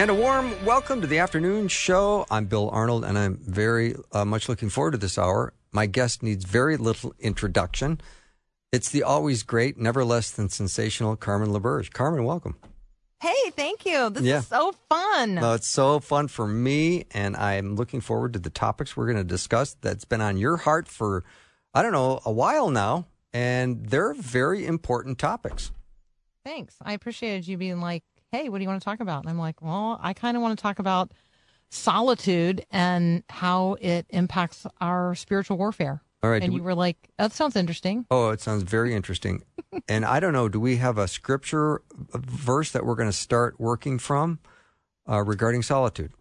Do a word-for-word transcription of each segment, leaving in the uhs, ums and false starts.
And a warm welcome to the afternoon show. I'm Bill Arnold, and I'm very uh, much looking forward to this hour. My guest needs very little introduction. It's the always great, never less than sensational Carmen LaBerge. Carmen, welcome. Hey, thank you. This yeah. is so fun. No, it's so fun for me, and I'm looking forward to the topics we're going to discuss that's been on your heart for, I don't know, a while now, and they're very important topics. Thanks. I appreciated you being like, hey, what do you want to talk about? And I'm like, well, I kind of want to talk about solitude and how it impacts our spiritual warfare. All right. And you we... were like, that sounds interesting. Oh, it sounds very interesting. And I don't know, do we have a scripture verse that we're going to start working from uh, regarding solitude?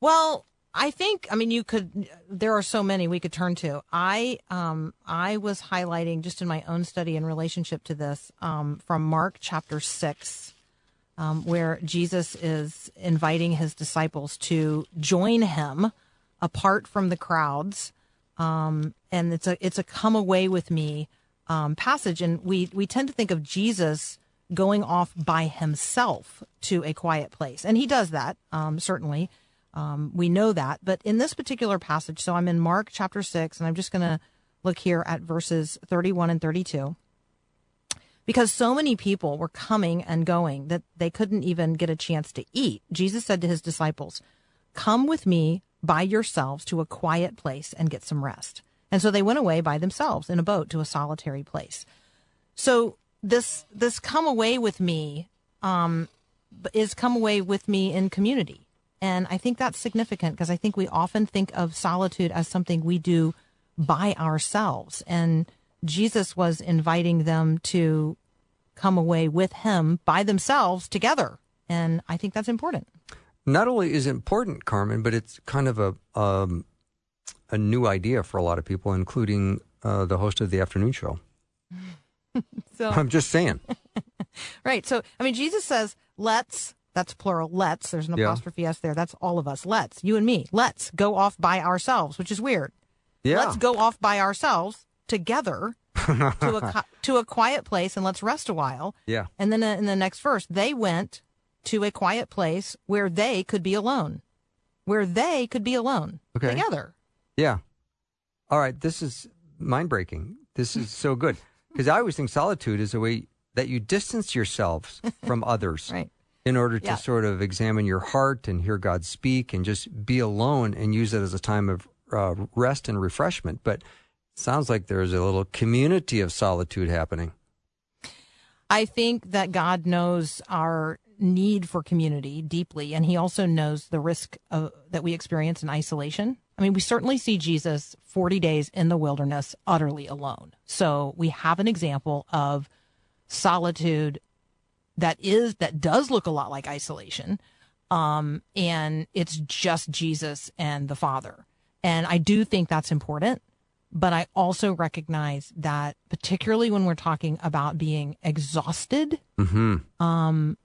Well, I think, I mean, you could, there are so many we could turn to. I, um, I was highlighting just in my own study in relationship to this um, from Mark chapter six. Um, where Jesus is inviting his disciples to join him apart from the crowds. Um, and it's a it's a come away with me um, passage. And we, we tend to think of Jesus going off by himself to a quiet place. And he does that, um, certainly. Um, we know that. But in this particular passage, so I'm in Mark chapter six, and I'm just going to look here at verses thirty-one and thirty-two. Because so many people were coming and going that they couldn't even get a chance to eat. Jesus said to his disciples, come with me by yourselves to a quiet place and get some rest. And so they went away by themselves in a boat to a solitary place. So this this come away with me um, is come away with me in community. And I think that's significant because I think we often think of solitude as something we do by ourselves. And Jesus was inviting them to come away with him by themselves together. And I think that's important. Not only is it important, Carmen, but it's kind of a um, a new idea for a lot of people, including uh, the host of the afternoon show. so I'm just saying. Right. So, I mean, Jesus says, let's, that's plural, let's, there's an apostrophe yeah. S there. That's all of us. Let's, you and me, let's go off by ourselves, which is weird. Yeah. Let's go off by ourselves. Together to a to a quiet place and let's rest a while. Yeah. And then in the next verse, they went to a quiet place where they could be alone, where they could be alone okay. together. Yeah. All right. This is mind breaking. This is so good because I always think solitude is a way that you distance yourselves from others right. in order to yeah. sort of examine your heart and hear God speak and just be alone and use it as a time of uh, rest and refreshment. But sounds like there's a little community of solitude happening. I think that God knows our need for community deeply, and he also knows the risk of, that we experience in isolation. I mean, we certainly see Jesus forty days in the wilderness utterly alone. So we have an example of solitude that is that does look a lot like isolation, um, and it's just Jesus and the Father. And I do think that's important. But I also recognize that, particularly when we're talking about being exhausted, mm-hmm. um,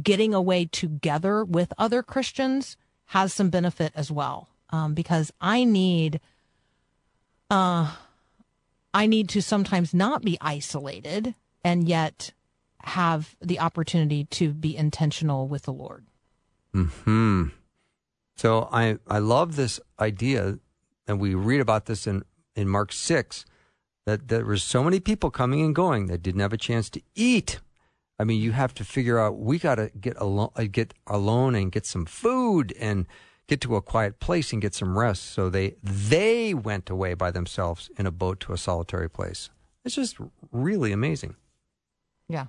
getting away together with other Christians has some benefit as well. Um, because I need, uh, I need to sometimes not be isolated and yet have the opportunity to be intentional with the Lord. Hmm. So I I love this idea, and we read about this in. in Mark six, that there were so many people coming and going that didn't have a chance to eat. I mean, you have to figure out, we got to get alone, get alone and get some food and get to a quiet place and get some rest. So they, they went away by themselves in a boat to a solitary place. It's just really amazing. Yeah.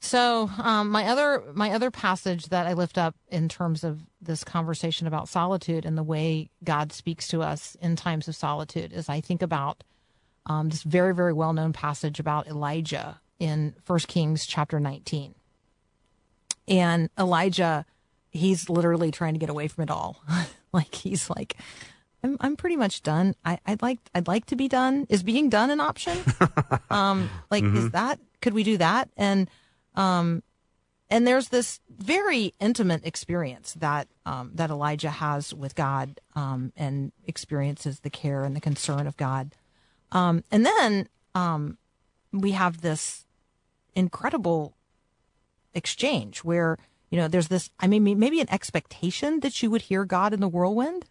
So um, my other my other passage that I lift up in terms of this conversation about solitude and the way God speaks to us in times of solitude is I think about um, this very, very well-known passage about Elijah in First Kings chapter nineteen. And Elijah, he's literally trying to get away from it all. Like, he's like, I'm I'm pretty much done. I, I'd like I'd like to be done. Is being done an option? um, like, mm-hmm. is that, could we do that? And um, and there's this very intimate experience that um, that Elijah has with God, um, and experiences the care and the concern of God. Um, and then um, we have this incredible exchange where, you know, there's this, I mean, maybe an expectation that you would hear God in the whirlwind,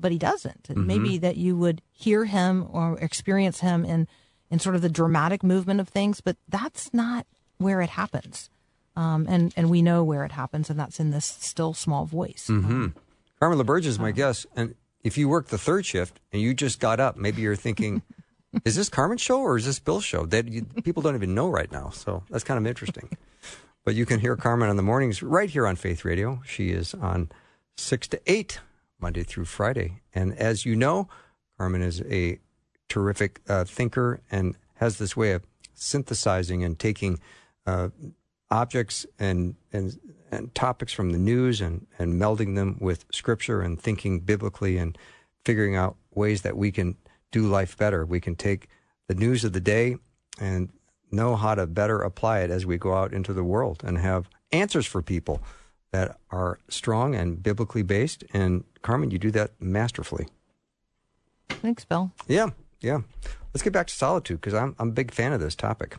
but he doesn't. Mm-hmm. Maybe that you would hear him or experience him in, in sort of the dramatic movement of things, but that's not where it happens. Um, and, and we know where it happens, and that's in this still small voice. Mm-hmm. Carmen LaBerge is my um, guest. And if you work the third shift and you just got up, maybe you're thinking, is this Carmen's show or is this Bill's show? That you, people don't even know right now. So that's kind of interesting. But you can hear Carmen on the mornings right here on Faith Radio. She is on six to eight, Monday through Friday. And as you know, Carmen is a terrific uh, thinker and has this way of synthesizing and taking uh, objects and, and and topics from the news and, and melding them with Scripture and thinking biblically and figuring out ways that we can do life better. We can take the news of the day and know how to better apply it as we go out into the world and have answers for people that are strong and biblically based. And Carmen, you do that masterfully. Thanks, Bill. Yeah, yeah. Let's get back to solitude, because I'm, I'm a big fan of this topic.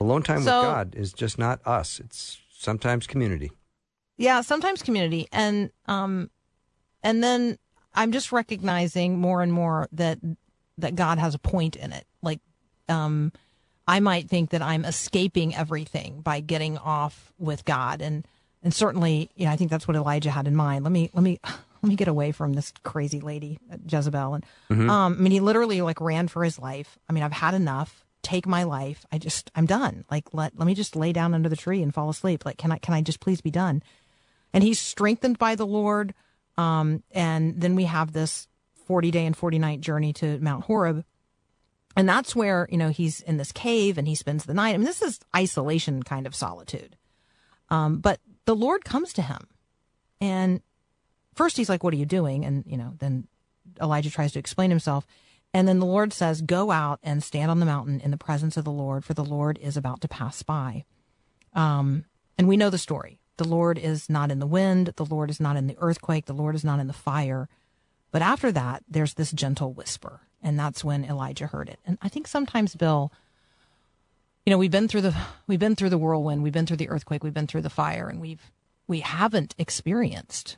Alone time so, with God is just not us. It's sometimes community. Yeah, sometimes community. And, um, and then I'm just recognizing more and more that, that God has a point in it. Like, um, I might think that I'm escaping everything by getting off with God, and and certainly, you know, I think that's what Elijah had in mind. Let me let me let me get away from this crazy lady Jezebel, and mm-hmm. um, I mean, he literally like ran for his life. I mean, I've had enough. Take my life. I just I'm done. Like let let me just lay down under the tree and fall asleep. Like can I can I just please be done? And he's strengthened by the Lord, um, and then we have this forty day and forty night journey to Mount Horeb. And that's where, you know, he's in this cave and he spends the night. I mean, this is isolation kind of solitude. Um, but the Lord comes to him. And first he's like, what are you doing? And, you know, then Elijah tries to explain himself. And then the Lord says, go out and stand on the mountain in the presence of the Lord, for the Lord is about to pass by. Um, and we know the story. The Lord is not in the wind. The Lord is not in the earthquake. The Lord is not in the fire. But after that, there's this gentle whisper. And that's when Elijah heard it. And I think sometimes, Bill, you know, we've been through the we've been through the whirlwind, we've been through the earthquake, we've been through the fire, and we've we haven't experienced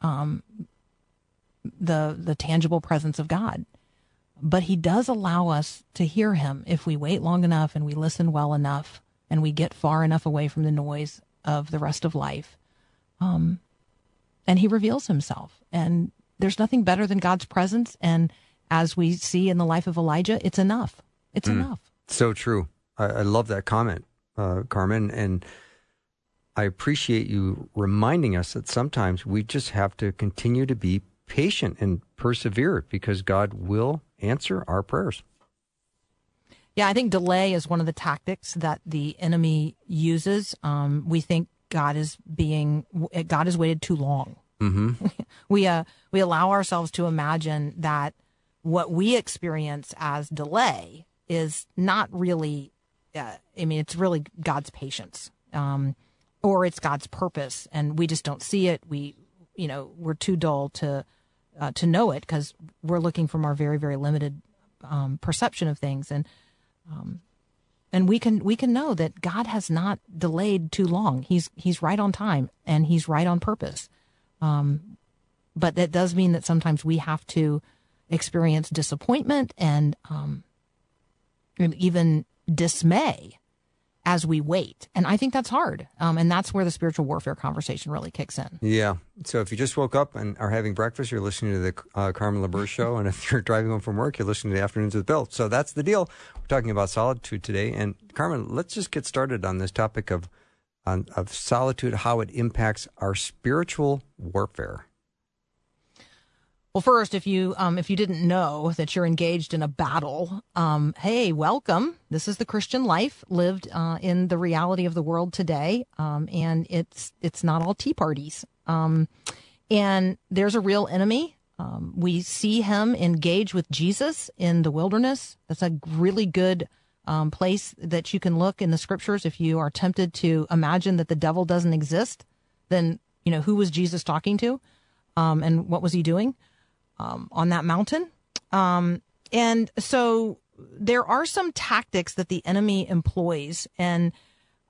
um, the the tangible presence of God. But he does allow us to hear him if we wait long enough and we listen well enough and we get far enough away from the noise of the rest of life. Um, and he reveals himself. And there's nothing better than God's presence. And as we see in the life of Elijah, it's enough. It's mm. enough. So true. I, I love that comment, uh, Carmen. And I appreciate you reminding us that sometimes we just have to continue to be patient and persevere, because God will answer our prayers. Yeah, I think delay is one of the tactics that the enemy uses. Um, we think God is being, God has waited too long. Mm-hmm. we, uh, we allow ourselves to imagine that what we experience as delay is not really, uh, I mean, it's really God's patience, um, or it's God's purpose, and we just don't see it. We, you know, we're too dull to uh, to know it, because we're looking from our very, very limited um, perception of things, and um, and we can we can know that God has not delayed too long. He's he's right on time, and he's right on purpose. Um, but that does mean that sometimes we have to experience disappointment and, um, and even dismay as we wait. And I think that's hard. Um, and that's where the spiritual warfare conversation really kicks in. Yeah. So if you just woke up and are having breakfast, you're listening to the uh, Carmen LaBerge Show. And if you're driving home from work, you're listening to the Afternoons with Bill. So that's the deal. We're talking about solitude today. And Carmen, let's just get started on this topic of, on, of solitude, how it impacts our spiritual warfare. Well, first, if you um, if you didn't know that you're engaged in a battle, um, hey, welcome. This is the Christian life lived uh, in the reality of the world today, um, and it's it's not all tea parties. Um, and there's a real enemy. Um, we see him engage with Jesus in the wilderness. That's a really good um, place that you can look in the scriptures if you are tempted to imagine that the devil doesn't exist. Then you know who was Jesus talking to, um, and what was he doing? Um, on that mountain. Um, and so there are some tactics that the enemy employs, and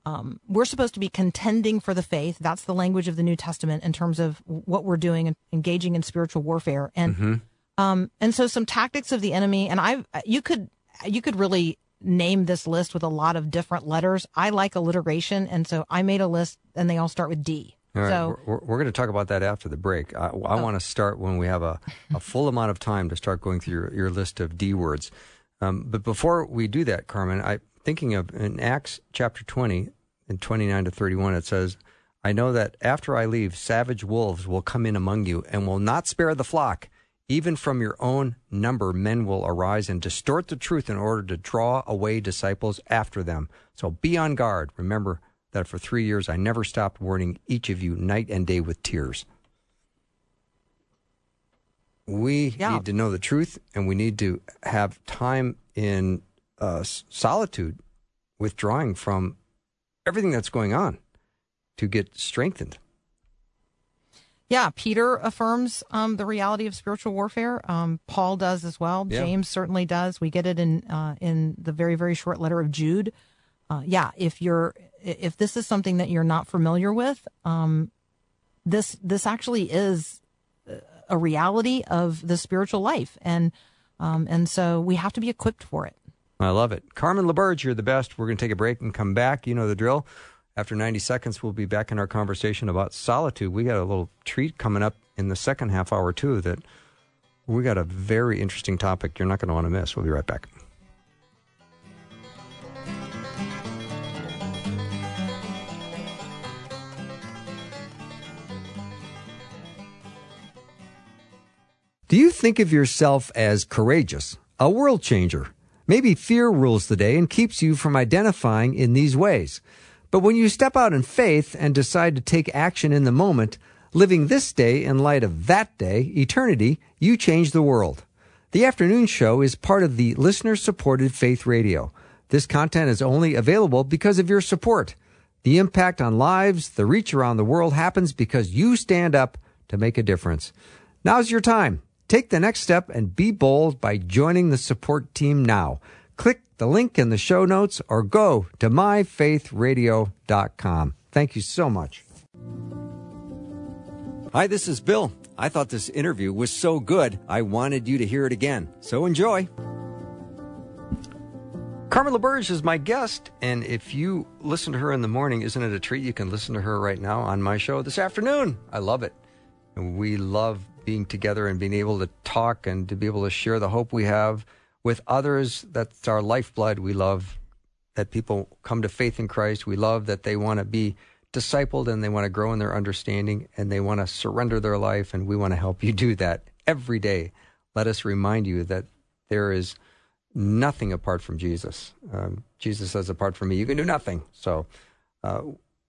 um, we're supposed to be contending for the faith. That's the language of the New Testament in terms of what we're doing and engaging in spiritual warfare. And mm-hmm. um, and so some tactics of the enemy, and I've you could you could really name this list with a lot of different letters. I like alliteration, and so I made a list, and they all start with D. All right, so, we're, we're going to talk about that after the break. I, I oh. want to start when we have a, a full amount of time to start going through your, your list of D words. Um, but before we do that, Carmen, I'm thinking of in Acts chapter twenty, and twenty-nine to thirty-one, it says, I know that after I leave, savage wolves will come in among you and will not spare the flock. Even from your own number, men will arise and distort the truth in order to draw away disciples after them. So be on guard. Remember that for three years I never stopped warning each of you night and day with tears. We yeah. need to know the truth, and we need to have time in uh, solitude, withdrawing from everything that's going on to get strengthened. Yeah, Peter affirms um, the reality of spiritual warfare. Um, Paul does as well. Yeah. James certainly does. We get it in uh, in the very, very short letter of Jude. Uh, yeah, if you're if this is something that you're not familiar with, um, this this actually is a reality of the spiritual life, and um, and so we have to be equipped for it. I love it. Carmen LaBerge, you're the best. We're going to take a break and come back. You know the drill. After ninety seconds, we'll be back in our conversation about solitude. We got a little treat coming up in the second half hour, too, that we got a very interesting topic you're not going to want to miss. We'll be right back. Do you think of yourself as courageous, a world changer? Maybe fear rules the day and keeps you from identifying in these ways. But when you step out in faith and decide to take action in the moment, living this day in light of that day, eternity, you change the world. The Afternoon Show is part of the listener-supported Faith Radio. This content is only available because of your support. The impact on lives, the reach around the world happens because you stand up to make a difference. Now's your time. Take the next step and be bold by joining the support team now. Click the link in the show notes or go to my faith radio dot com. Thank you so much. Hi, this is Bill. I thought this interview was so good, I wanted you to hear it again. So enjoy. Carmen LaBerge is my guest, and if you listen to her in the morning, isn't it a treat? You can listen to her right now on my show this afternoon. I love it. And we love being together and being able to talk and to be able to share the hope we have with others. That's our lifeblood. We love that people come to faith in Christ. We love that they want to be discipled and they want to grow in their understanding and they want to surrender their life, and we want to help you do that every day. Let us remind you that there is nothing apart from Jesus. Um, Jesus says, apart from me, you can do nothing. So uh,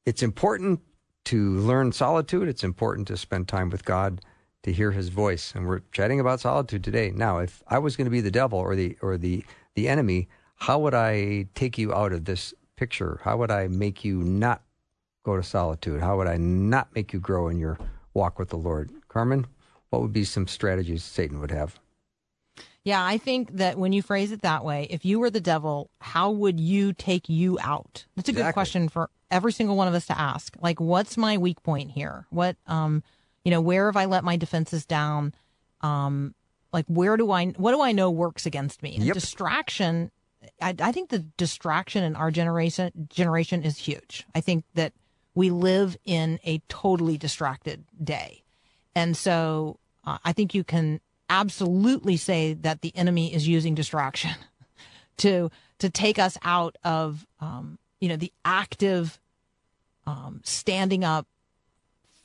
it's important to learn solitude. It's important to spend time with God, to hear his voice. And we're chatting about solitude today. Now, if I was going to be the devil or the or the the enemy, how would I take you out of this picture? How would I make you not go to solitude? How would I not make you grow in your walk with the Lord? Carmen, what would be some strategies Satan would have? Yeah, I think that when you phrase it that way, if you were the devil, how would you take you out? That's a exactly. good question for every single one of us to ask. Like, what's my weak point here? What, um, You know, where have I let my defenses down? Um, like, where do I, what do I know works against me? And yep. distraction, I, I think the distraction in our generation generation is huge. I think that we live in a totally distracted day. And so uh, I think you can absolutely say that the enemy is using distraction to to take us out of, um, you know, the active um, standing up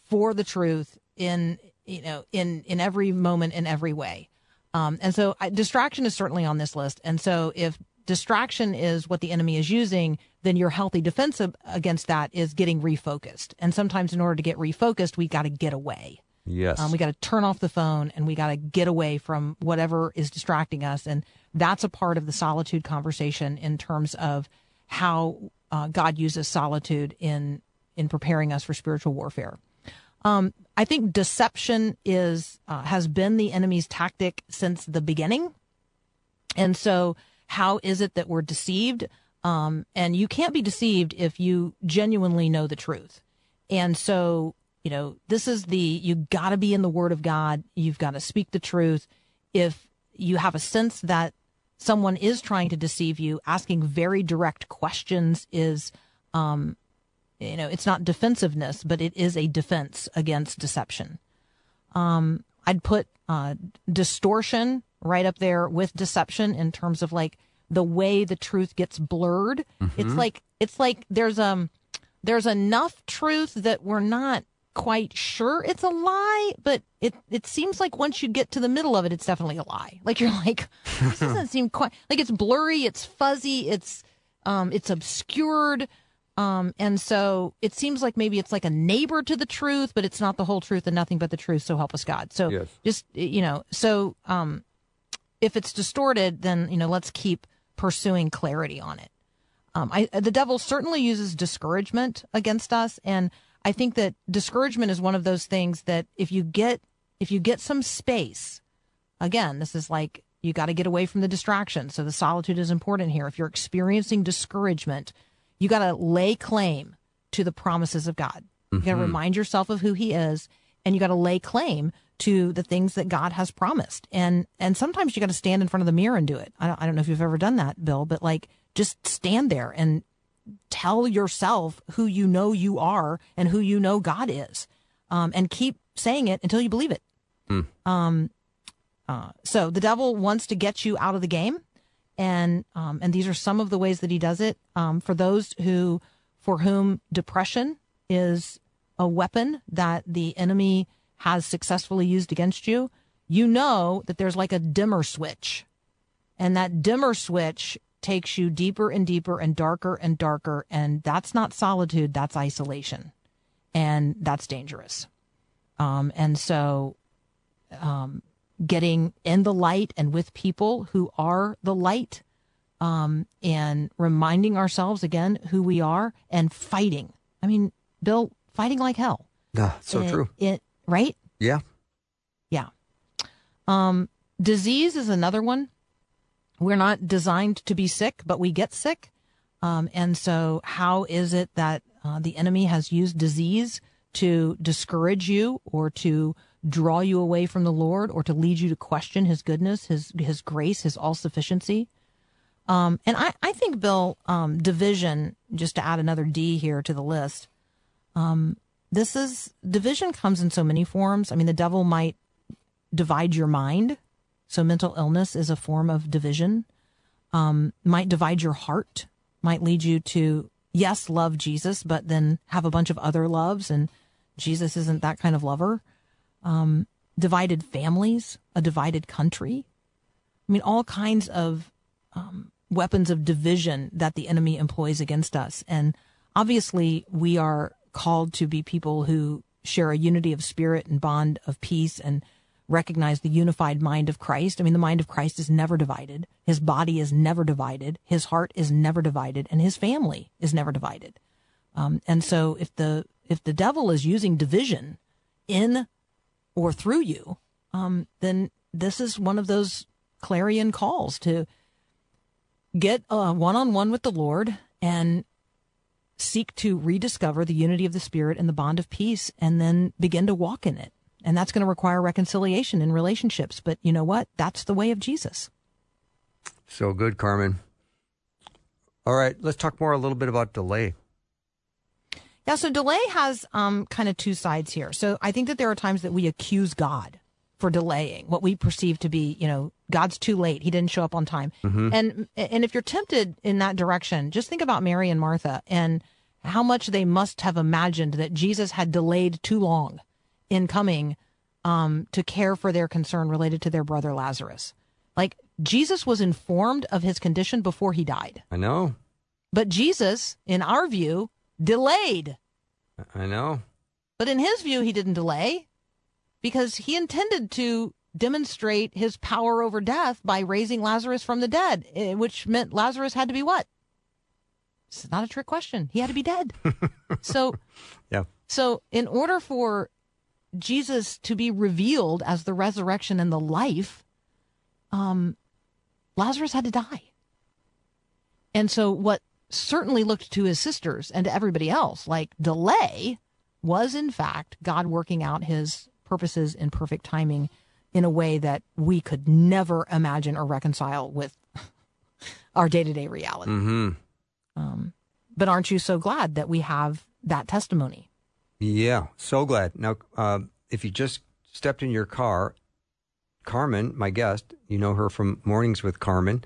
for the truth in you know, in, in every moment, in every way. Um, and so I, distraction is certainly on this list. And so if distraction is what the enemy is using, then your healthy defense against that is getting refocused. And sometimes in order to get refocused, we got to get away. Yes. Um, we got to turn off the phone and we got to get away from whatever is distracting us. And that's a part of the solitude conversation in terms of how uh, God uses solitude in, in preparing us for spiritual warfare. Um, I think deception is uh, has been the enemy's tactic since the beginning. And so how is it that we're deceived? Um, and you can't be deceived if you genuinely know the truth. And so, you know, this is the, you got to be in the Word of God. You've got to speak the truth. If you have a sense that someone is trying to deceive you, asking very direct questions is, um, you know, it's not defensiveness, but it is a defense against deception. Um, I'd put uh, distortion right up there with deception in terms of like the way the truth gets blurred. Mm-hmm. It's like it's like there's um there's enough truth that we're not quite sure it's a lie, but it it seems like once you get to the middle of it, it's definitely a lie. Like you're like, this doesn't seem quite like, it's blurry, it's fuzzy, it's um it's obscured, um and so it seems like maybe it's like a neighbor to the truth, but it's not the whole truth and nothing but the truth, so help us God. So yes. Just you know so um if it's distorted, then you know let's keep pursuing clarity on it. um I the devil certainly uses discouragement against us, and I think that discouragement is one of those things that if you get if you get some space, again, this is like you got to get away from the distraction. So the solitude is important here. If you're experiencing discouragement, you got to lay claim to the promises of God. You got to mm-hmm. remind yourself of who He is, and you got to lay claim to the things that God has promised. And and sometimes you got to stand in front of the mirror and do it. I don't, I don't know if you've ever done that, Bill, but like just stand there and tell yourself who you know you are and who you know God is, um, and keep saying it until you believe it. Mm. Um, uh, so the devil wants to get you out of the game, and um, and these are some of the ways that he does it. Um, for those who, for whom depression is a weapon that the enemy has successfully used against you, you know that there's like a dimmer switch, and that dimmer switch takes you deeper and deeper and darker and darker, and that's not solitude, that's isolation, and that's dangerous. Um, and so um, getting in the light and with people who are the light, um, and reminding ourselves again who we are, and fighting. I mean, Bill, fighting like hell. Yeah, so it, true. It, right? Yeah. Yeah. Um, disease is another one. We're not designed to be sick, but we get sick. Um, and so how is it that uh, the enemy has used disease to discourage you or to draw you away from the Lord or to lead you to question His goodness, His His grace, His all-sufficiency? Um, and I, I think, Bill, um, division, just to add another D here to the list, um, this is, division comes in so many forms. I mean, the devil might divide your mind. So mental illness is a form of division, um, might divide your heart, might lead you to, yes, love Jesus, but then have a bunch of other loves, and Jesus isn't that kind of lover. Um, divided families, a divided country. I mean, all kinds of um, weapons of division that the enemy employs against us. And obviously we are called to be people who share a unity of spirit and bond of peace, and recognize the unified mind of Christ. I mean, the mind of Christ is never divided. His body is never divided. His heart is never divided, and His family is never divided. Um, and so, if the if the devil is using division in or through you, um, then this is one of those clarion calls to get uh, one-on-one with the Lord and seek to rediscover the unity of the Spirit and the bond of peace, and then begin to walk in it. And that's going to require reconciliation in relationships. But you know what? That's the way of Jesus. So good, Carmen. All right, let's talk more a little bit about delay. Yeah, so delay has um, kind of two sides here. So I think that there are times that we accuse God for delaying what we perceive to be, you know, God's too late. He didn't show up on time. Mm-hmm. And and if you're tempted in that direction, just think about Mary and Martha and how much they must have imagined that Jesus had delayed too long in coming um, to care for their concern related to their brother Lazarus. Like, Jesus was informed of his condition before he died. I know. But Jesus, in our view, delayed. I know. But in his view, he didn't delay, because he intended to demonstrate his power over death by raising Lazarus from the dead, which meant Lazarus had to be what? It's not a trick question. He had to be dead. So, yeah. So in order for Jesus to be revealed as the resurrection and the life, um, Lazarus had to die. And so what certainly looked to his sisters and to everybody else like delay was, in fact, God working out his purposes in perfect timing in a way that we could never imagine or reconcile with our day-to-day reality. Mm-hmm. Um, but aren't you so glad that we have that testimony? Yeah, so glad. Now, uh, if you just stepped in your car, Carmen, my guest, you know her from Mornings with Carmen,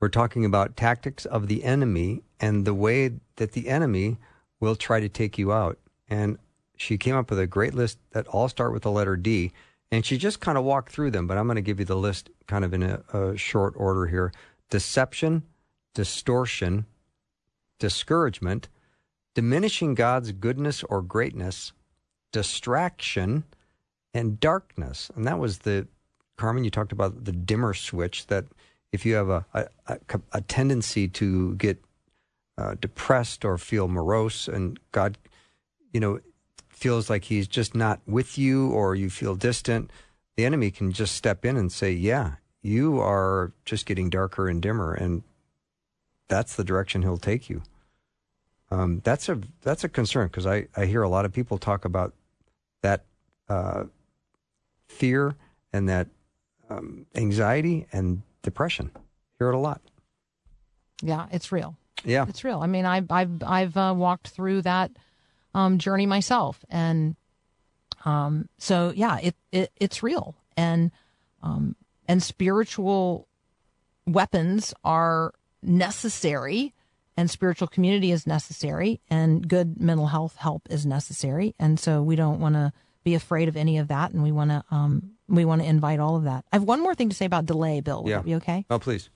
we're talking about tactics of the enemy and the way that the enemy will try to take you out. And she came up with a great list that all start with the letter D. And she just kind of walked through them, but I'm going to give you the list kind of in a, a short order here. Deception, distortion, discouragement, diminishing God's goodness or greatness, distraction, and darkness. And that was the, Carmen, you talked about the dimmer switch, that if you have a, a, a, a tendency to get uh, depressed or feel morose, and God, you know, feels like he's just not with you, or you feel distant, the enemy can just step in and say, yeah, you are just getting darker and dimmer, and that's the direction he'll take you. Um, that's a that's a concern, because I, I hear a lot of people talk about that uh, fear and that um, anxiety and depression. Hear it a lot. Yeah, it's real. Yeah, it's real. I mean, I, I've I've uh, walked through that Um, journey myself. And um, so, yeah, it, it it's real. And um, and spiritual weapons are necessary, and spiritual community is necessary, and good mental health help is necessary. And so we don't want to be afraid of any of that, and we want to um, we want to invite all of that. I have one more thing to say about delay, Bill. Would yeah. that be okay? Oh, please.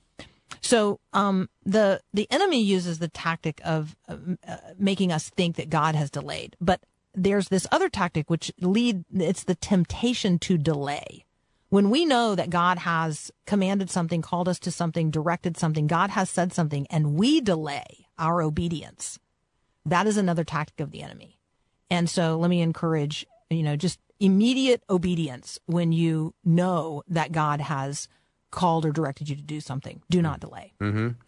So um, the the enemy uses the tactic of uh, making us think that God has delayed. But there's this other tactic which lead, it's the temptation to delay. When we know that God has commanded something, called us to something, directed something, God has said something, and we delay our obedience, that is another tactic of the enemy. And so let me encourage, you know, just immediate obedience when you know that God has called or directed you to do something. Do not delay. Mm-hmm.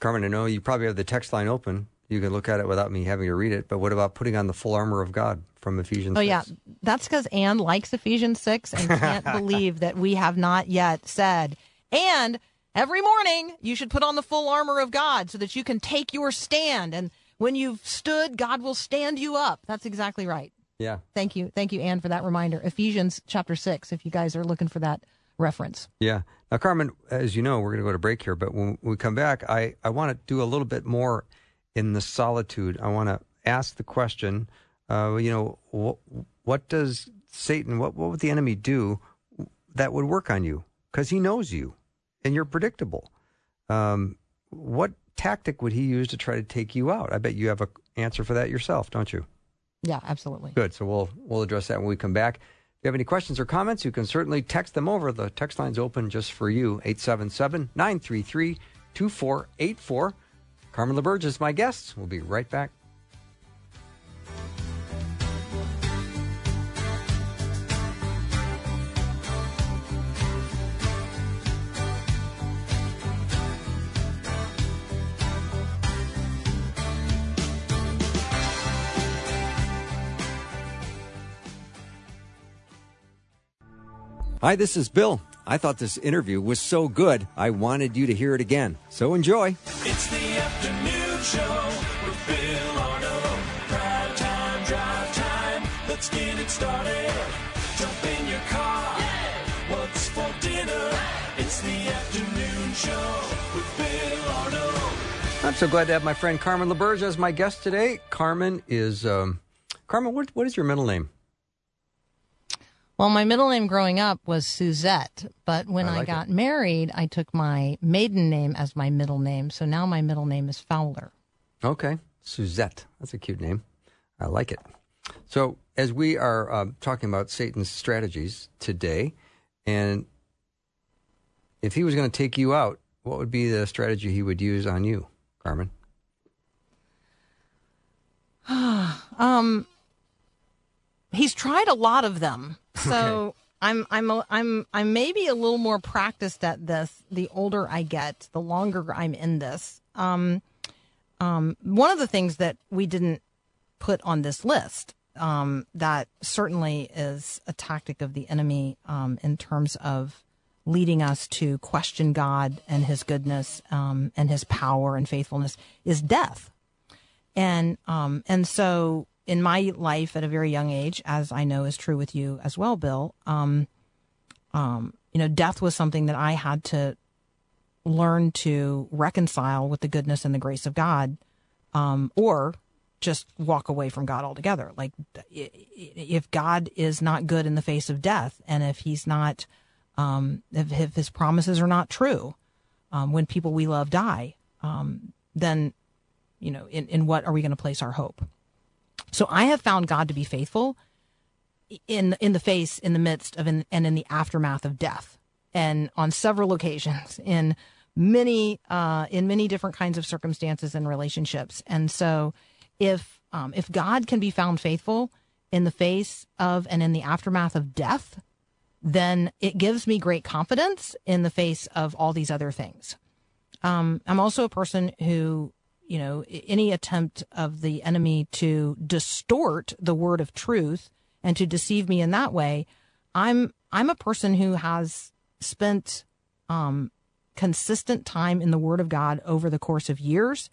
Carmen, I know you probably have the text line open. You can look at it without me having to read it, but what about putting on the full armor of God from Ephesians oh, six? Oh, yeah. That's because Anne likes Ephesians six and can't believe that we have not yet said, and every morning you should put on the full armor of God so that you can take your stand. And when you've stood, God will stand you up. That's exactly right. Yeah. Thank you. Thank you, Anne, for that reminder. Ephesians chapter six, if you guys are looking for that reference. Yeah. Now, Carmen, as you know, we're going to go to break here, but when we come back, I, I want to do a little bit more in the solitude. I want to ask the question, uh, you know, wh- what does Satan, what, what would the enemy do that would work on you? Because he knows you and you're predictable. Um, what tactic would he use to try to take you out? I bet you have an answer for that yourself, don't you? Yeah, absolutely. Good. So we'll we'll address that when we come back. If you have any questions or comments, you can certainly text them over. The text line's open just for you, eight seven seven, nine three three, two four eight four. Carmen LaBerge is my guest. We'll be right back. Hi, this is Bill. I thought this interview was so good, I wanted you to hear it again. So enjoy. It's the Afternoon Show with Bill Arnold. Drive time, drive time. Let's get it started. Jump in your car. Yeah. What's for dinner? Hey. It's the Afternoon Show with Bill Arnold. I'm so glad to have my friend Carmen LaBerge as my guest today. Carmen is, um, Carmen, what, what is your middle name? Well, my middle name growing up was Suzette, but when I, like I got it. married, I took my maiden name as my middle name, so now my middle name is Fowler. Okay, Suzette. That's a cute name. I like it. So as we are uh, talking about Satan's strategies today, and if he was going to take you out, what would be the strategy he would use on you, Carmen? um, he's tried a lot of them, so okay. I'm I'm a, I'm I'm maybe a little more practiced at this. The older I get, the longer I'm in this. Um, um, one of the things that we didn't put on this list um, that certainly is a tactic of the enemy um, in terms of leading us to question God and his goodness um, and his power and faithfulness is death. And um, and so in my life at a very young age, as I know is true with you as well, Bill, um, um, you know, death was something that I had to learn to reconcile with the goodness and the grace of God, um, or just walk away from God altogether. Like if God is not good in the face of death, and if he's not Um, if, if his promises are not true, um, when people we love die, um, then, you know, in, in what are we going to place our hope? So I have found God to be faithful in in the face, in the midst of, in, and in the aftermath of death, and on several occasions in many uh, in many different kinds of circumstances and relationships. And so, if um, if God can be found faithful in the face of and in the aftermath of death, then it gives me great confidence in the face of all these other things. Um, I'm also a person who, you know, any attempt of the enemy to distort the word of truth and to deceive me in that way, I'm I'm a person who has spent um, consistent time in the Word of God over the course of years.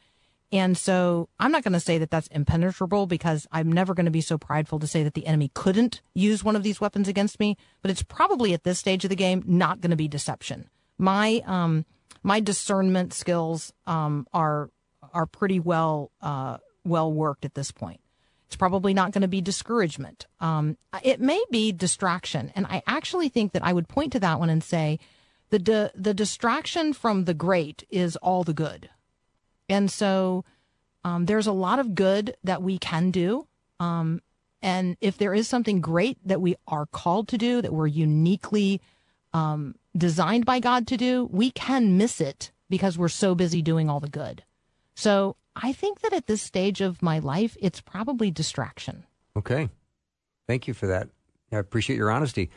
And so I'm not going to say that that's impenetrable, because I'm never going to be so prideful to say that the enemy couldn't use one of these weapons against me. But it's probably at this stage of the game not going to be deception. My um, my discernment skills um, are are pretty well uh, well worked at this point. It's probably not going to be discouragement. Um, it may be distraction. And I actually think that I would point to that one and say the di- the distraction from the great is all the good. And so um, there's a lot of good that we can do. Um, and if there is something great that we are called to do, that we're uniquely um, designed by God to do, we can miss it because we're so busy doing all the good. So I think that at this stage of my life, it's probably distraction. Okay. Thank you for that. I appreciate your honesty.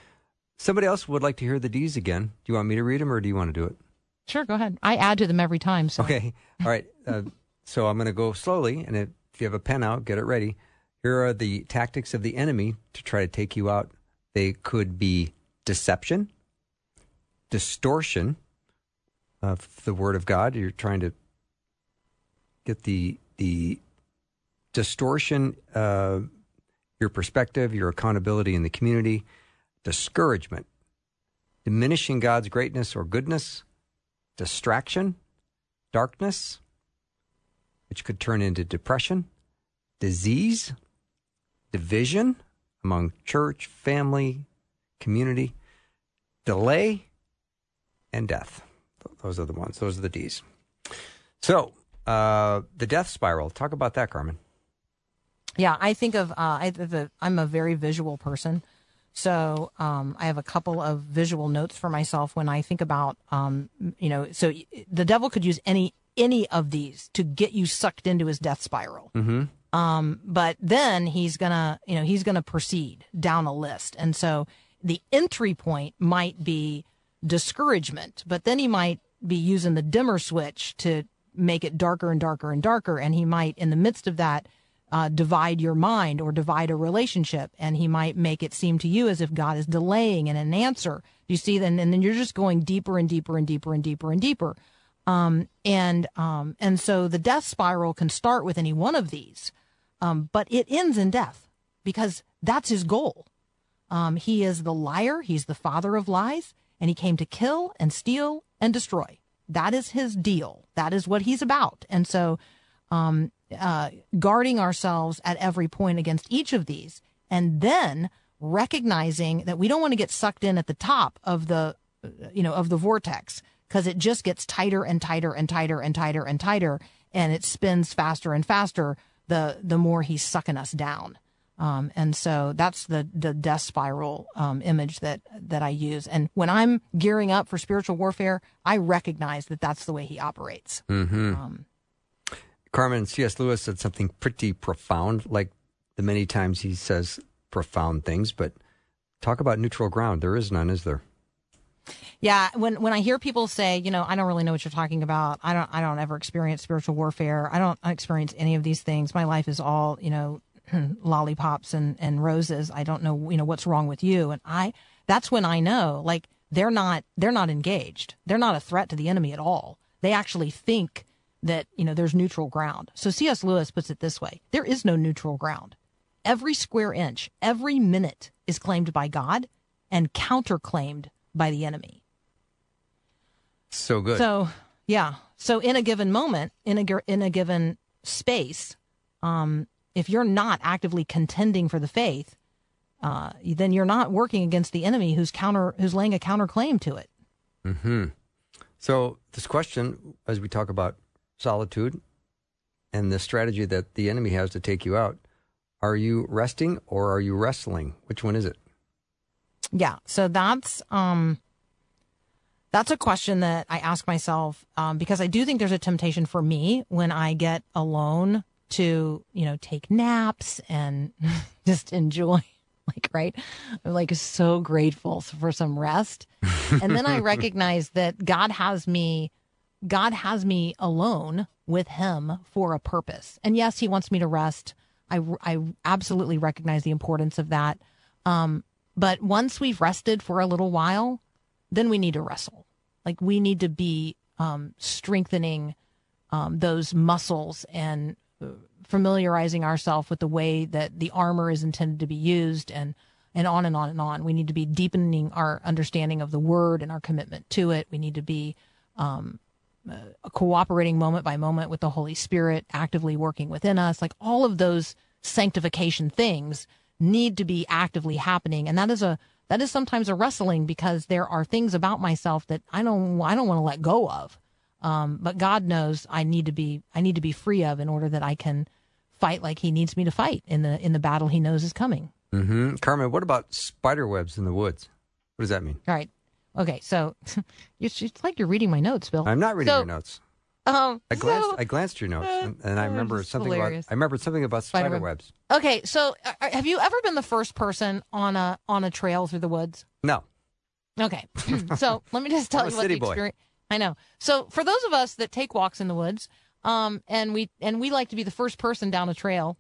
Somebody else would like to hear the D's again. Do you want me to read them, or do you want to do it? Sure, go ahead. I add to them every time. So. Okay. All right. Uh, so I'm going to go slowly, and if you have a pen out, get it ready. Here are the tactics of the enemy to try to take you out. They could be deception, distortion of the Word of God. You're trying to get the the distortion, uh, your perspective, your accountability in the community, discouragement, diminishing God's greatness or goodness, distraction, darkness, which could turn into depression, disease, division among church, family, community, delay, and death. Those are the ones. Those are the D's. So uh, the death spiral. Talk about that, Carmen. Yeah, I think of uh, I, the, I'm a very visual person. So um, I have a couple of visual notes for myself when I think about, um, you know, so the devil could use any any of these to get you sucked into his death spiral. Mm-hmm. Um, but then he's going to, you know, he's going to proceed down a list. And so the entry point might be discouragement, but then he might be using the dimmer switch to make it darker and darker and darker. And he might, in the midst of that, Uh, divide your mind or divide a relationship, and he might make it seem to you as if God is delaying in an answer. You see, then and then you're just going deeper and deeper and deeper and deeper and deeper, um, and um, and so the death spiral can start with any one of these, um, but it ends in death because that's his goal. Um, he is the liar. He's the father of lies, and he came to kill and steal and destroy. That is his deal. That is what he's about, and so. Um, Uh, guarding ourselves at every point against each of these, and then recognizing that we don't want to get sucked in at the top of the, you know, of the vortex, because it just gets tighter and tighter and tighter and tighter and tighter, and it spins faster and faster the the more he's sucking us down. Um, and so that's the, the death spiral um, image that, that I use. And when I'm gearing up for spiritual warfare, I recognize that that's the way he operates. Mm-hmm. Um, Carmen, C S. Lewis said something pretty profound, like the many times he says profound things, but talk about neutral ground. There is none, is there? Yeah. When, when I hear people say, you know, I don't really know what you're talking about. I don't, I don't ever experience spiritual warfare. I don't experience any of these things. My life is all, you know, lollipops and, and roses. I don't know, you know, what's wrong with you. And I, that's when I know, like, they're not, they're not engaged. They're not a threat to the enemy at all. They actually think that, you know, there's neutral ground. So C S. Lewis puts it this way. There is no neutral ground. Every square inch, every minute is claimed by God and counterclaimed by the enemy. So good. So, yeah. So in a given moment, in a, in a given space, um, if you're not actively contending for the faith, uh, then you're not working against the enemy who's counter, who's laying a counterclaim to it. Mm-hmm. So this question, as we talk about solitude and the strategy that the enemy has to take you out, are you resting or are you wrestling? Which one is it? Yeah. So that's, um, that's a question that I ask myself, um, because I do think there's a temptation for me when I get alone to, you know, take naps and just enjoy, like, right? I'm like so grateful for some rest. And then I recognize that God has me, God has me alone with him for a purpose. And yes, he wants me to rest. I, I absolutely recognize the importance of that. Um, but once we've rested for a little while, then we need to wrestle. Like, we need to be um, strengthening um, those muscles and familiarizing ourselves with the way that the armor is intended to be used, and, and on and on and on. We need to be deepening our understanding of the word and our commitment to it. We need to be um, uh, cooperating moment by moment with the Holy Spirit, actively working within us. Like, all of those sanctification things need to be actively happening. And that is a, that is sometimes a wrestling, because there are things about myself that I don't, I don't want to let go of. Um, but God knows I need to be, I need to be free of, in order that I can fight like he needs me to fight in the, in the battle he knows is coming. Mm-hmm. Carmen, what about spider webs in the woods? What does that mean? All right. Okay. So it's, it's like you're reading my notes, Bill. I'm not reading so, your notes. Um, I glanced, so, I glanced your notes and, and I remember something about, I remembered something about spider, spider webs. webs. Okay. So uh, have you ever been the first person on a, on a trail through the woods? No. Okay. So let me just tell I'm you a what city the experience. Boy. I know. So for those of us that take walks in the woods, um, and we and we like to be the first person down a trail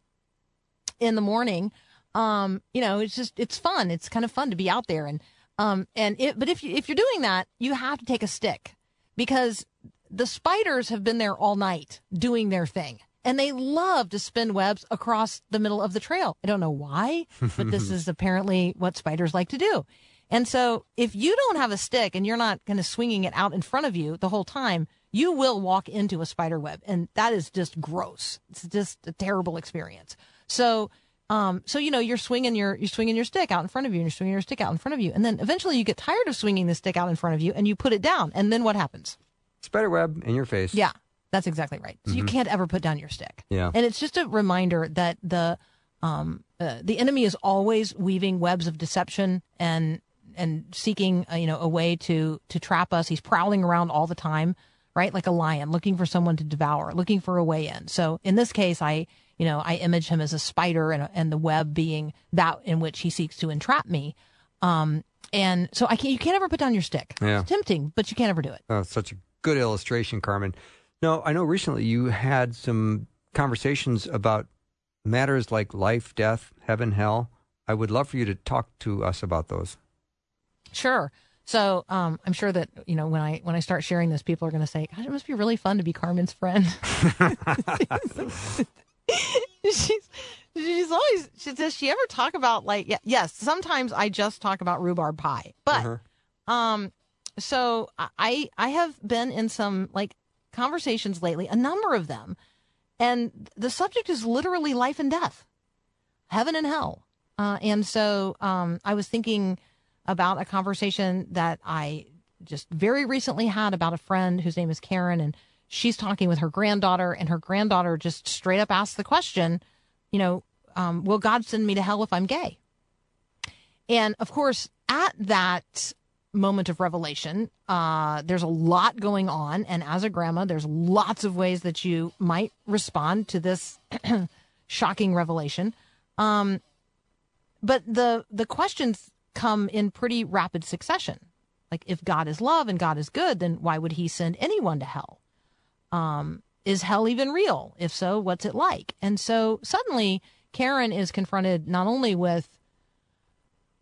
in the morning, um, you know, it's just it's fun. It's kind of fun to be out there, and um, and it, but if you if you're doing that, you have to take a stick, because the spiders have been there all night doing their thing, and they love to spin webs across the middle of the trail. I don't know why, but this is apparently what spiders like to do. And so if you don't have a stick and you're not kind of swinging it out in front of you the whole time, you will walk into a spider web. And that is just gross. It's just a terrible experience. So, um, so, you know, you're swinging your, you're swinging your stick out in front of you, and you're swinging your stick out in front of you. And then eventually you get tired of swinging the stick out in front of you and you put it down. And then what happens? Spider web in your face. Yeah, that's exactly right. So mm-hmm. you can't ever put down your stick. Yeah. And it's just a reminder that the, um, uh, the enemy is always weaving webs of deception and, and seeking, uh, you know, a way to, to trap us. He's prowling around all the time, right? Like a lion, looking for someone to devour, looking for a way in. So in this case, I, you know, I image him as a spider, and and the web being that in which he seeks to entrap me. Um, and so I can't, you can't ever put down your stick. Yeah. It's tempting, but you can't ever do it. Oh, such a good illustration, Carmen. Now, I know recently you had some conversations about matters like life, death, heaven, hell. I would love for you to talk to us about those. Sure. So um, I'm sure that, you know, when I when I start sharing this, people are going to say, "Gosh, it must be really fun to be Carmen's friend." she's she's always she does she ever talk about like yeah, yes. Sometimes I just talk about rhubarb pie, but uh-huh. um, so I I have been in some like conversations lately, a number of them, and the subject is literally life and death, heaven and hell. Uh, and so um, I was thinking about a conversation that I just very recently had about a friend whose name is Karen, and she's talking with her granddaughter, and her granddaughter just straight up asked the question, you know, um, will God send me to hell if I'm gay? And of course, at that moment of revelation, uh, there's a lot going on. And as a grandma, there's lots of ways that you might respond to this shocking revelation. Um, but the, the questions come in pretty rapid succession. Like, if God is love and God is good, then why would he send anyone to hell? Um, is hell even real? If so, what's it like? And so suddenly Karen is confronted not only with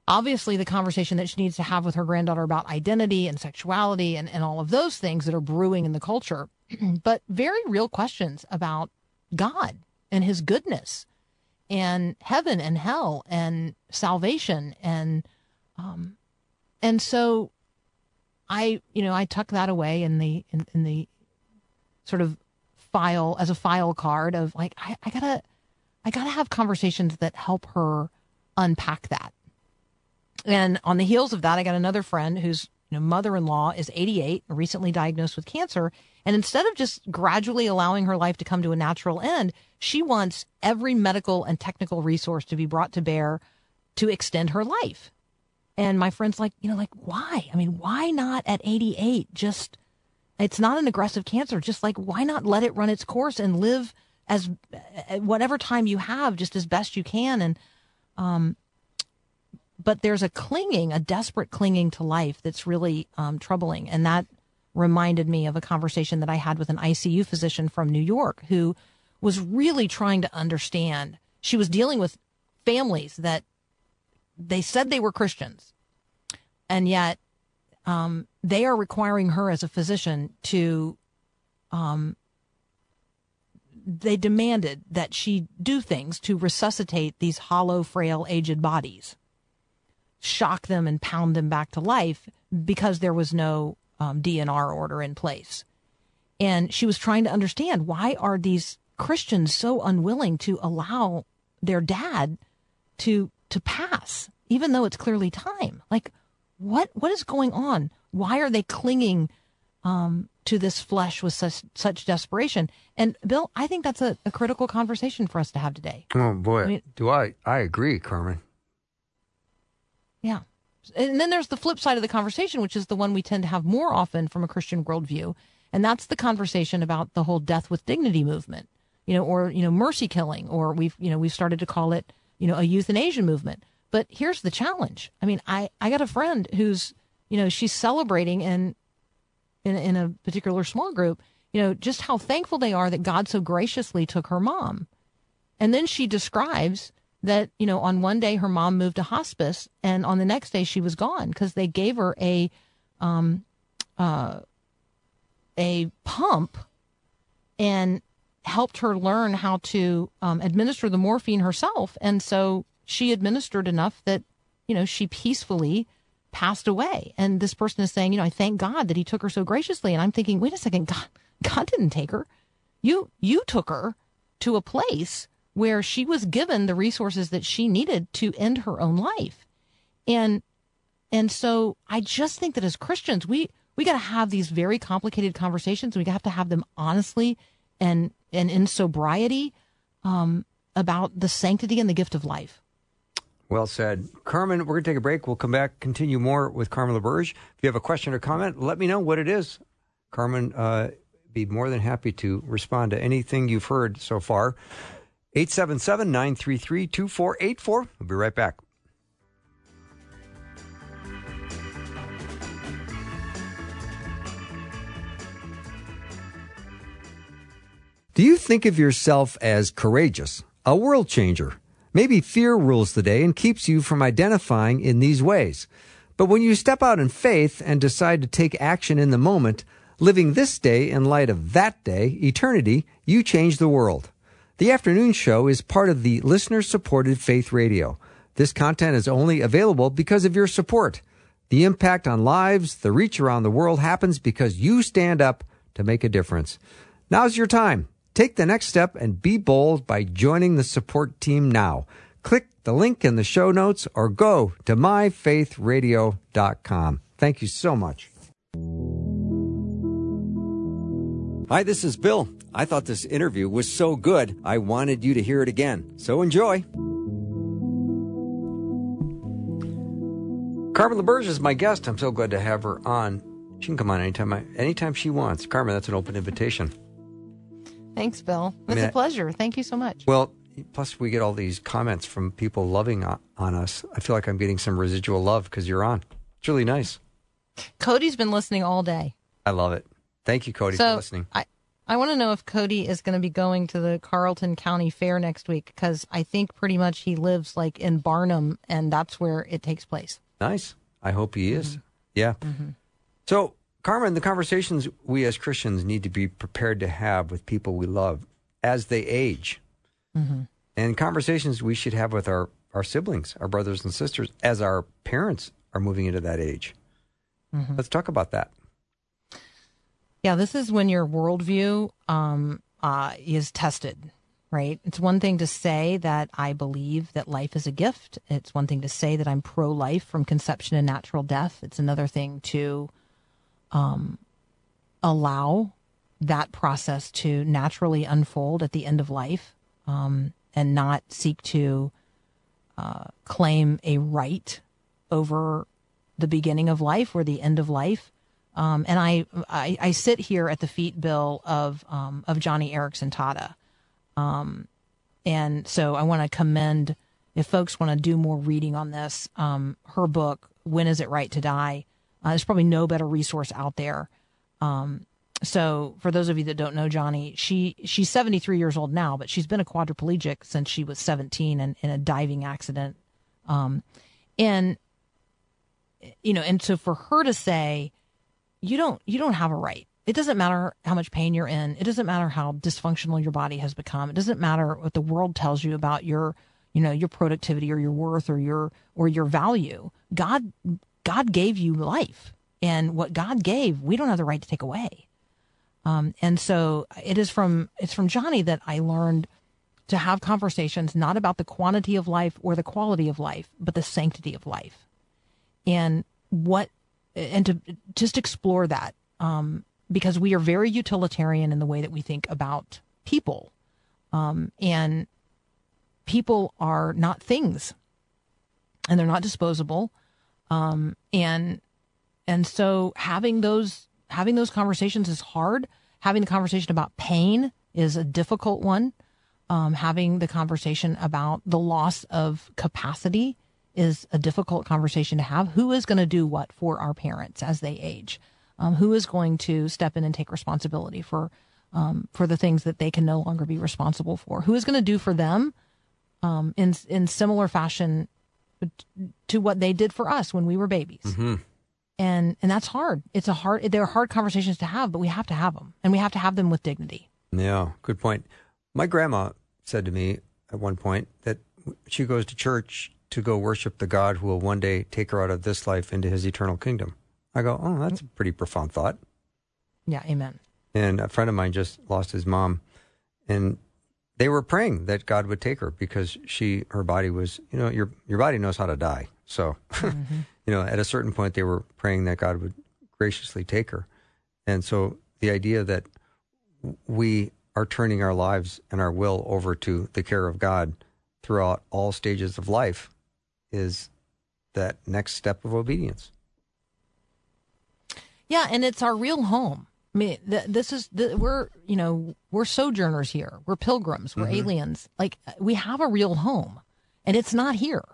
obviously the conversation that she needs to have with her granddaughter about identity and sexuality and, and all of those things that are brewing in the culture, but very real questions about God and his goodness and heaven and hell and salvation. And, um, and so I, you know, I tuck that away in the, in, in the sort of file as a file card of like, I, I gotta, I gotta have conversations that help her unpack that. And on the heels of that, I got another friend whose you know, mother-in-law is eighty-eight, recently diagnosed with cancer. And instead of just gradually allowing her life to come to a natural end, she wants every medical and technical resource to be brought to bear to extend her life. And my friend's like, you know, like, why? I mean, why not at eighty-eight? Just, it's not an aggressive cancer. Just like, why not let it run its course and live as whatever time you have, just as best you can? And, um, but there's a clinging, a desperate clinging to life that's really um, troubling. And that reminded me of a conversation that I had with an I C U physician from New York who was really trying to understand. She was dealing with families that they said they were Christians, and yet um, they are requiring her as a physician to, um, they demanded that she do things to resuscitate these hollow, frail, aged bodies, shock them and pound them back to life because there was no um, D N R order in place. And she was trying to understand, why are these Christians so unwilling to allow their dad to to pass, even though it's clearly time? Like, what what is going on? Why are they clinging um, to this flesh with such, such desperation? And Bill, I think that's a, a critical conversation for us to have today. Oh boy, I mean, do I, I agree, Carmen. Yeah. And then there's the flip side of the conversation, which is the one we tend to have more often from a Christian worldview. And that's the conversation about the whole death with dignity movement, you know, or, you know, mercy killing, or we've, you know, we've started to call it, you know, a euthanasia movement. But here's the challenge. I mean, I, I got a friend who's, you know, she's celebrating in, in, in a particular small group, you know, just how thankful they are that God so graciously took her mom. And then she describes that, you know, on one day her mom moved to hospice, and on the next day she was gone because they gave her a, um, uh, a pump and helped her learn how to um, administer the morphine herself. And so she administered enough that, you know, she peacefully passed away. And this person is saying, you know, I thank God that he took her so graciously. And I'm thinking, wait a second, God, God didn't take her. You, you took her to a place where she was given the resources that she needed to end her own life. And and so I just think that as Christians, we, we got to have these very complicated conversations. We have to have them honestly and, and in sobriety um, about the sanctity and the gift of life. Well said. Carmen, we're going to take a break. We'll come back, continue more with Carmen LaBerge. If you have a question or comment, let me know what it is. Carmen, uh, be more than happy to respond to anything you've heard so far. eight seven seven, nine three three, two four eight four. We'll be right back. Do you think of yourself as courageous, a world changer? Maybe fear rules the day and keeps you from identifying in these ways. But when you step out in faith and decide to take action in the moment, living this day in light of that day, eternity, you change the world. The Afternoon Show is part of the listener-supported Faith Radio. This content is only available because of your support. The impact on lives, the reach around the world happens because you stand up to make a difference. Now's your time. Take the next step and be bold by joining the support team now. Click the link in the show notes, or go to my faith radio dot com. Thank you so much. Hi, this is Bill. I thought this interview was so good, I wanted you to hear it again. So enjoy. Carmen LaBerge is my guest. I'm so glad to have her on. She can come on anytime I, anytime she wants. Carmen, that's an open invitation. Thanks, Bill. It's I mean, a pleasure. Thank you so much. Well, plus we get all these comments from people loving on, on us. I feel like I'm getting some residual love because you're on. It's really nice. Cody's been listening all day. I love it. Thank you, Cody, so for listening. I, I want to know if Cody is going to be going to the Carleton County Fair next week, because I think pretty much he lives like in Barnum, and that's where it takes place. Nice. I hope he is. Mm-hmm. Yeah. Mm-hmm. So, Carmen, the conversations we as Christians need to be prepared to have with people we love as they age. Mm-hmm. And conversations we should have with our, our siblings, our brothers and sisters, as our parents are moving into that age. Mm-hmm. Let's talk about that. Yeah, this is when your worldview um, uh, is tested, right? It's one thing to say that I believe that life is a gift. It's one thing to say that I'm pro-life from conception and natural death. It's another thing to um, allow that process to naturally unfold at the end of life um, and not seek to uh, claim a right over the beginning of life or the end of life. Um, and I, I, I sit here at the feet, Bill, of um, of Joni Eareckson Tada. Um, and so I want to commend, if folks want to do more reading on this, um, her book, When Is It Right to Die? Uh, there's probably no better resource out there. Um, so for those of you that don't know Joni, she, she's seventy-three years old now, but she's been a quadriplegic since she was seventeen and in a diving accident. Um, and, you know, and so for her to say, You don't you don't have a right. It doesn't matter how much pain you're in. It doesn't matter how dysfunctional your body has become. It doesn't matter what the world tells you about your, you know, your productivity or your worth or your or your value. God God gave you life, and what God gave, we don't have the right to take away. Um, and so it is from it's from Joni that I learned to have conversations not about the quantity of life or the quality of life, but the sanctity of life. And what And to just explore that, um, because we are very utilitarian in the way that we think about people. Um, and people are not things, and they're not disposable. Um, and and so having those having those conversations is hard. Having the conversation about pain is a difficult one. Um, having the conversation about the loss of capacity is a difficult conversation to have. Who is going to do what for our parents as they age? Um, who is going to step in and take responsibility for um, for the things that they can no longer be responsible for? Who is going to do for them um, in in similar fashion to what they did for us when we were babies? Mm-hmm. And and that's hard. It's a hard. They're hard conversations to have, but we have to have them, and we have to have them with dignity. Yeah, good point. My grandma said to me at one point that she goes to church to go worship the God who will one day take her out of this life into his eternal kingdom. I go, oh, that's a pretty profound thought. Yeah, amen. And a friend of mine just lost his mom, and they were praying that God would take her because she, her body was, you know, your your body knows how to die. So, mm-hmm. you know, at a certain point they were praying that God would graciously take her. And so the idea that we are turning our lives and our will over to the care of God throughout all stages of life is that next step of obedience. Yeah, and it's our real home. I mean, th- this is th- we're you know we're sojourners here. We're pilgrims. We're mm-hmm. aliens. Like, we have a real home, and it's not here.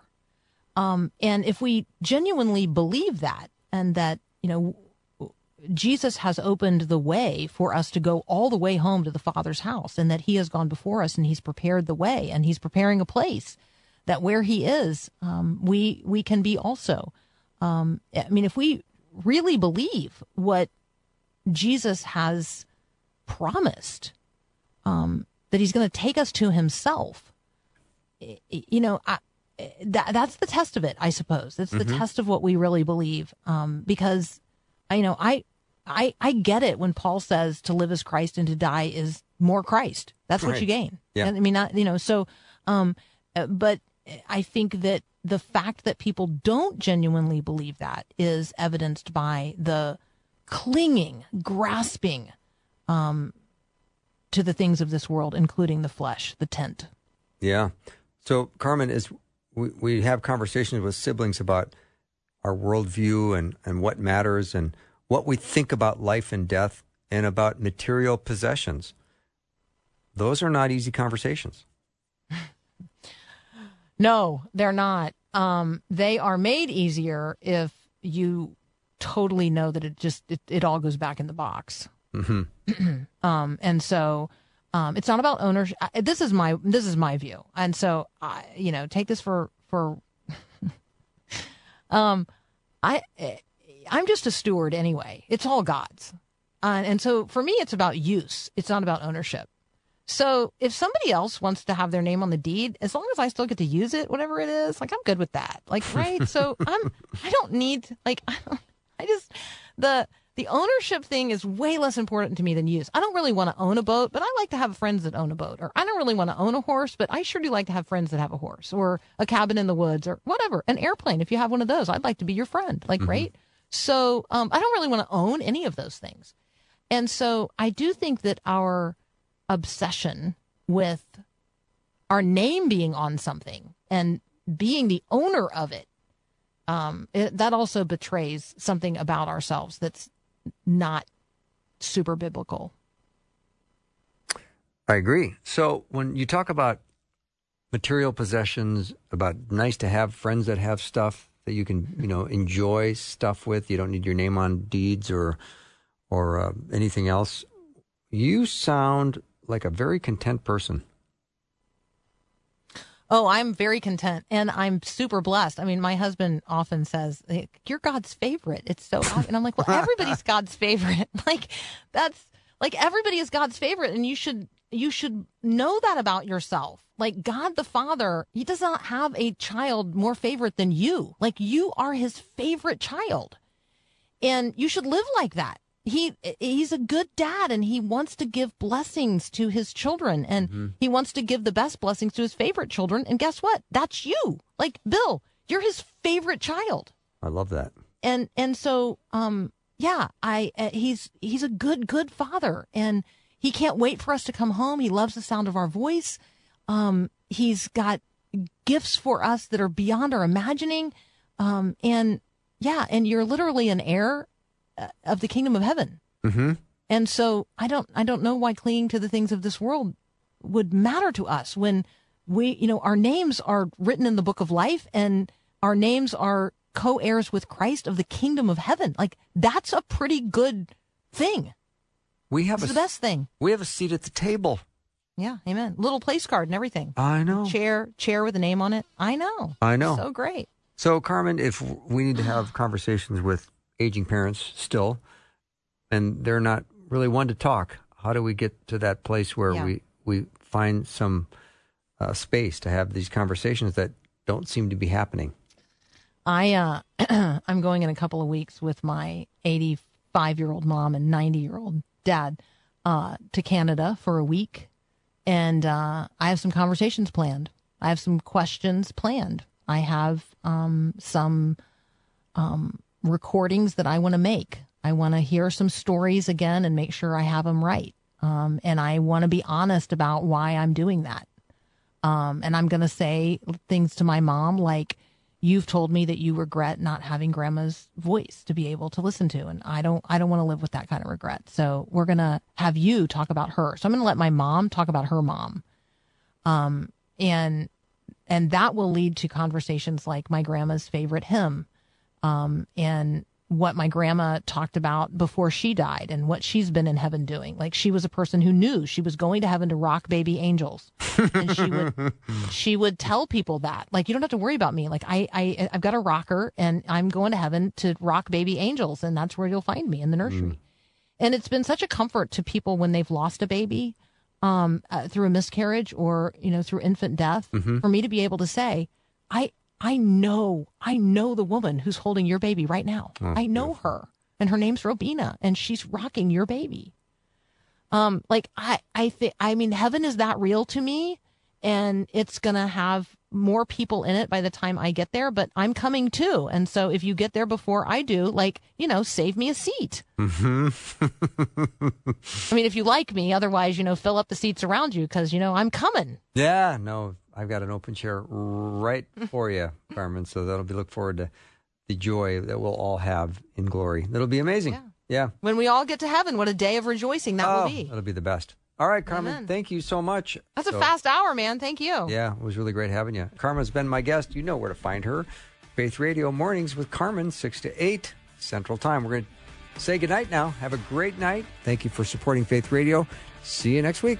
Um, and if we genuinely believe that, and that you know Jesus has opened the way for us to go all the way home to the Father's house, and that he has gone before us and he's prepared the way and he's preparing a place that where he is, um, we, we can be also. Um, I mean, if we really believe what Jesus has promised, um, that he's going to take us to himself, you know, I, that that's the test of it, I suppose. That's the mm-hmm. test of what we really believe. Um, because I know I, I, I get it when Paul says to live as Christ and to die is more Christ. That's right. What you gain. Yeah. I mean, not, you know, so, um, but I think that the fact that people don't genuinely believe that is evidenced by the clinging, grasping um, to the things of this world, including the flesh, the tent. Yeah. So, Carmen, is we, we have conversations with siblings about our worldview and, and what matters and what we think about life and death and about material possessions. Those are not easy conversations. No, they're not. Um, they are made easier if you totally know that it just, it, it all goes back in the box. Mm-hmm. um, and so um, it's not about ownership. I, this is my, this is my view. And so, I, you know, take this for, for, um, I, I'm just a steward anyway. It's all God's. Uh, and so for me, it's about use. It's not about ownership. So if somebody else wants to have their name on the deed, as long as I still get to use it, whatever it is, like I'm good with that. Like, right. So I'm, I don't need, like, I, don't, I just, the, the ownership thing is way less important to me than use. I don't really want to own a boat, but I like to have friends that own a boat, or I don't really want to own a horse, but I sure do like to have friends that have a horse, or a cabin in the woods, or whatever, an airplane. If you have one of those, I'd like to be your friend. Like, mm-hmm. right. So, um, I don't really want to own any of those things. And so I do think that our obsession with our name being on something and being the owner of it, um, it, that also betrays something about ourselves that's not super biblical. I agree. So when you talk about material possessions, about nice to have friends that have stuff that you can, you know, enjoy stuff with, you don't need your name on deeds or or uh, anything else. You sound like a very content person. Oh, I'm very content, and I'm super blessed. I mean, my husband often says, "You're God's favorite." It's so, and I'm like, "Well, everybody's God's favorite." Like, that's like everybody is God's favorite, and you should you should know that about yourself. Like God the Father, He does not have a child more favorite than you. Like you are His favorite child, and you should live like that. He he's a good dad, and he wants to give blessings to his children, and mm-hmm. he wants to give the best blessings to his favorite children. And guess what? That's you. Like Bill, you're his favorite child. I love that. And and so um yeah, I uh, he's he's a good good father, and he can't wait for us to come home. He loves the sound of our voice. Um he's got gifts for us that are beyond our imagining. Um and yeah, and you're literally an heir of the kingdom of heaven. Mm-hmm. And so I don't, I don't know why clinging to the things of this world would matter to us when we, you know, our names are written in the book of life, and our names are co-heirs with Christ of the kingdom of heaven. Like that's a pretty good thing. We have it's a, the best thing. We have a seat at the table. Yeah. Amen. Little place card and everything. I know. Chair, chair with a name on it. I know. I know. So great. So Carmen, if we need to have conversations with aging parents still, and they're not really one to talk. How do we get to that place where yeah. we, we find some uh, space to have these conversations that don't seem to be happening? I, uh, I'm going in a couple of weeks with my eighty-five-year-old mom and ninety-year-old dad uh, to Canada for a week. And uh, I have some conversations planned. I have some questions planned. I have um, some... Um, recordings that I want to make. I want to hear some stories again and make sure I have them right. Um, and I want to be honest about why I'm doing that. Um, and I'm going to say things to my mom like, you've told me that you regret not having grandma's voice to be able to listen to. And I don't, I don't want to live with that kind of regret. So we're going to have you talk about her. So I'm going to let my mom talk about her mom. Um, and, and that will lead to conversations like my grandma's favorite hymn. Um, and what my grandma talked about before she died and what she's been in heaven doing. Like she was a person who knew she was going to heaven to rock baby angels. And she would, she would tell people that, like, you don't have to worry about me. Like I, I, I've got a rocker and I'm going to heaven to rock baby angels. And that's where you'll find me, in the nursery. Mm. And it's been such a comfort to people when they've lost a baby, um, uh, through a miscarriage or, you know, through infant death, mm-hmm. for me to be able to say, I, I know, I know the woman who's holding your baby right now. Oh, I know yes. her, and her name's Robina, and she's rocking your baby. Um, like I, I think, I mean, heaven is that real to me, and it's gonna have more people in it by the time I get there, but I'm coming too. And so if you get there before I do, like, you know, save me a seat. Mm-hmm. I mean, if you like me, otherwise, you know, fill up the seats around you because, you know, I'm coming. Yeah, no, I've got an open chair right for you, Carmen. So that'll be look forward to the joy that we'll all have in glory. That'll be amazing. Yeah. yeah. When we all get to heaven, what a day of rejoicing that oh, will be. That'll be the best. All right, Carmen, Amen. Thank you so much. That's so, a fast hour, man. Thank you. Yeah, it was really great having you. Carmen's been my guest. You know where to find her. Faith Radio Mornings with Carmen, six to eight Central Time. We're going to say goodnight now. Have a great night. Thank you for supporting Faith Radio. See you next week.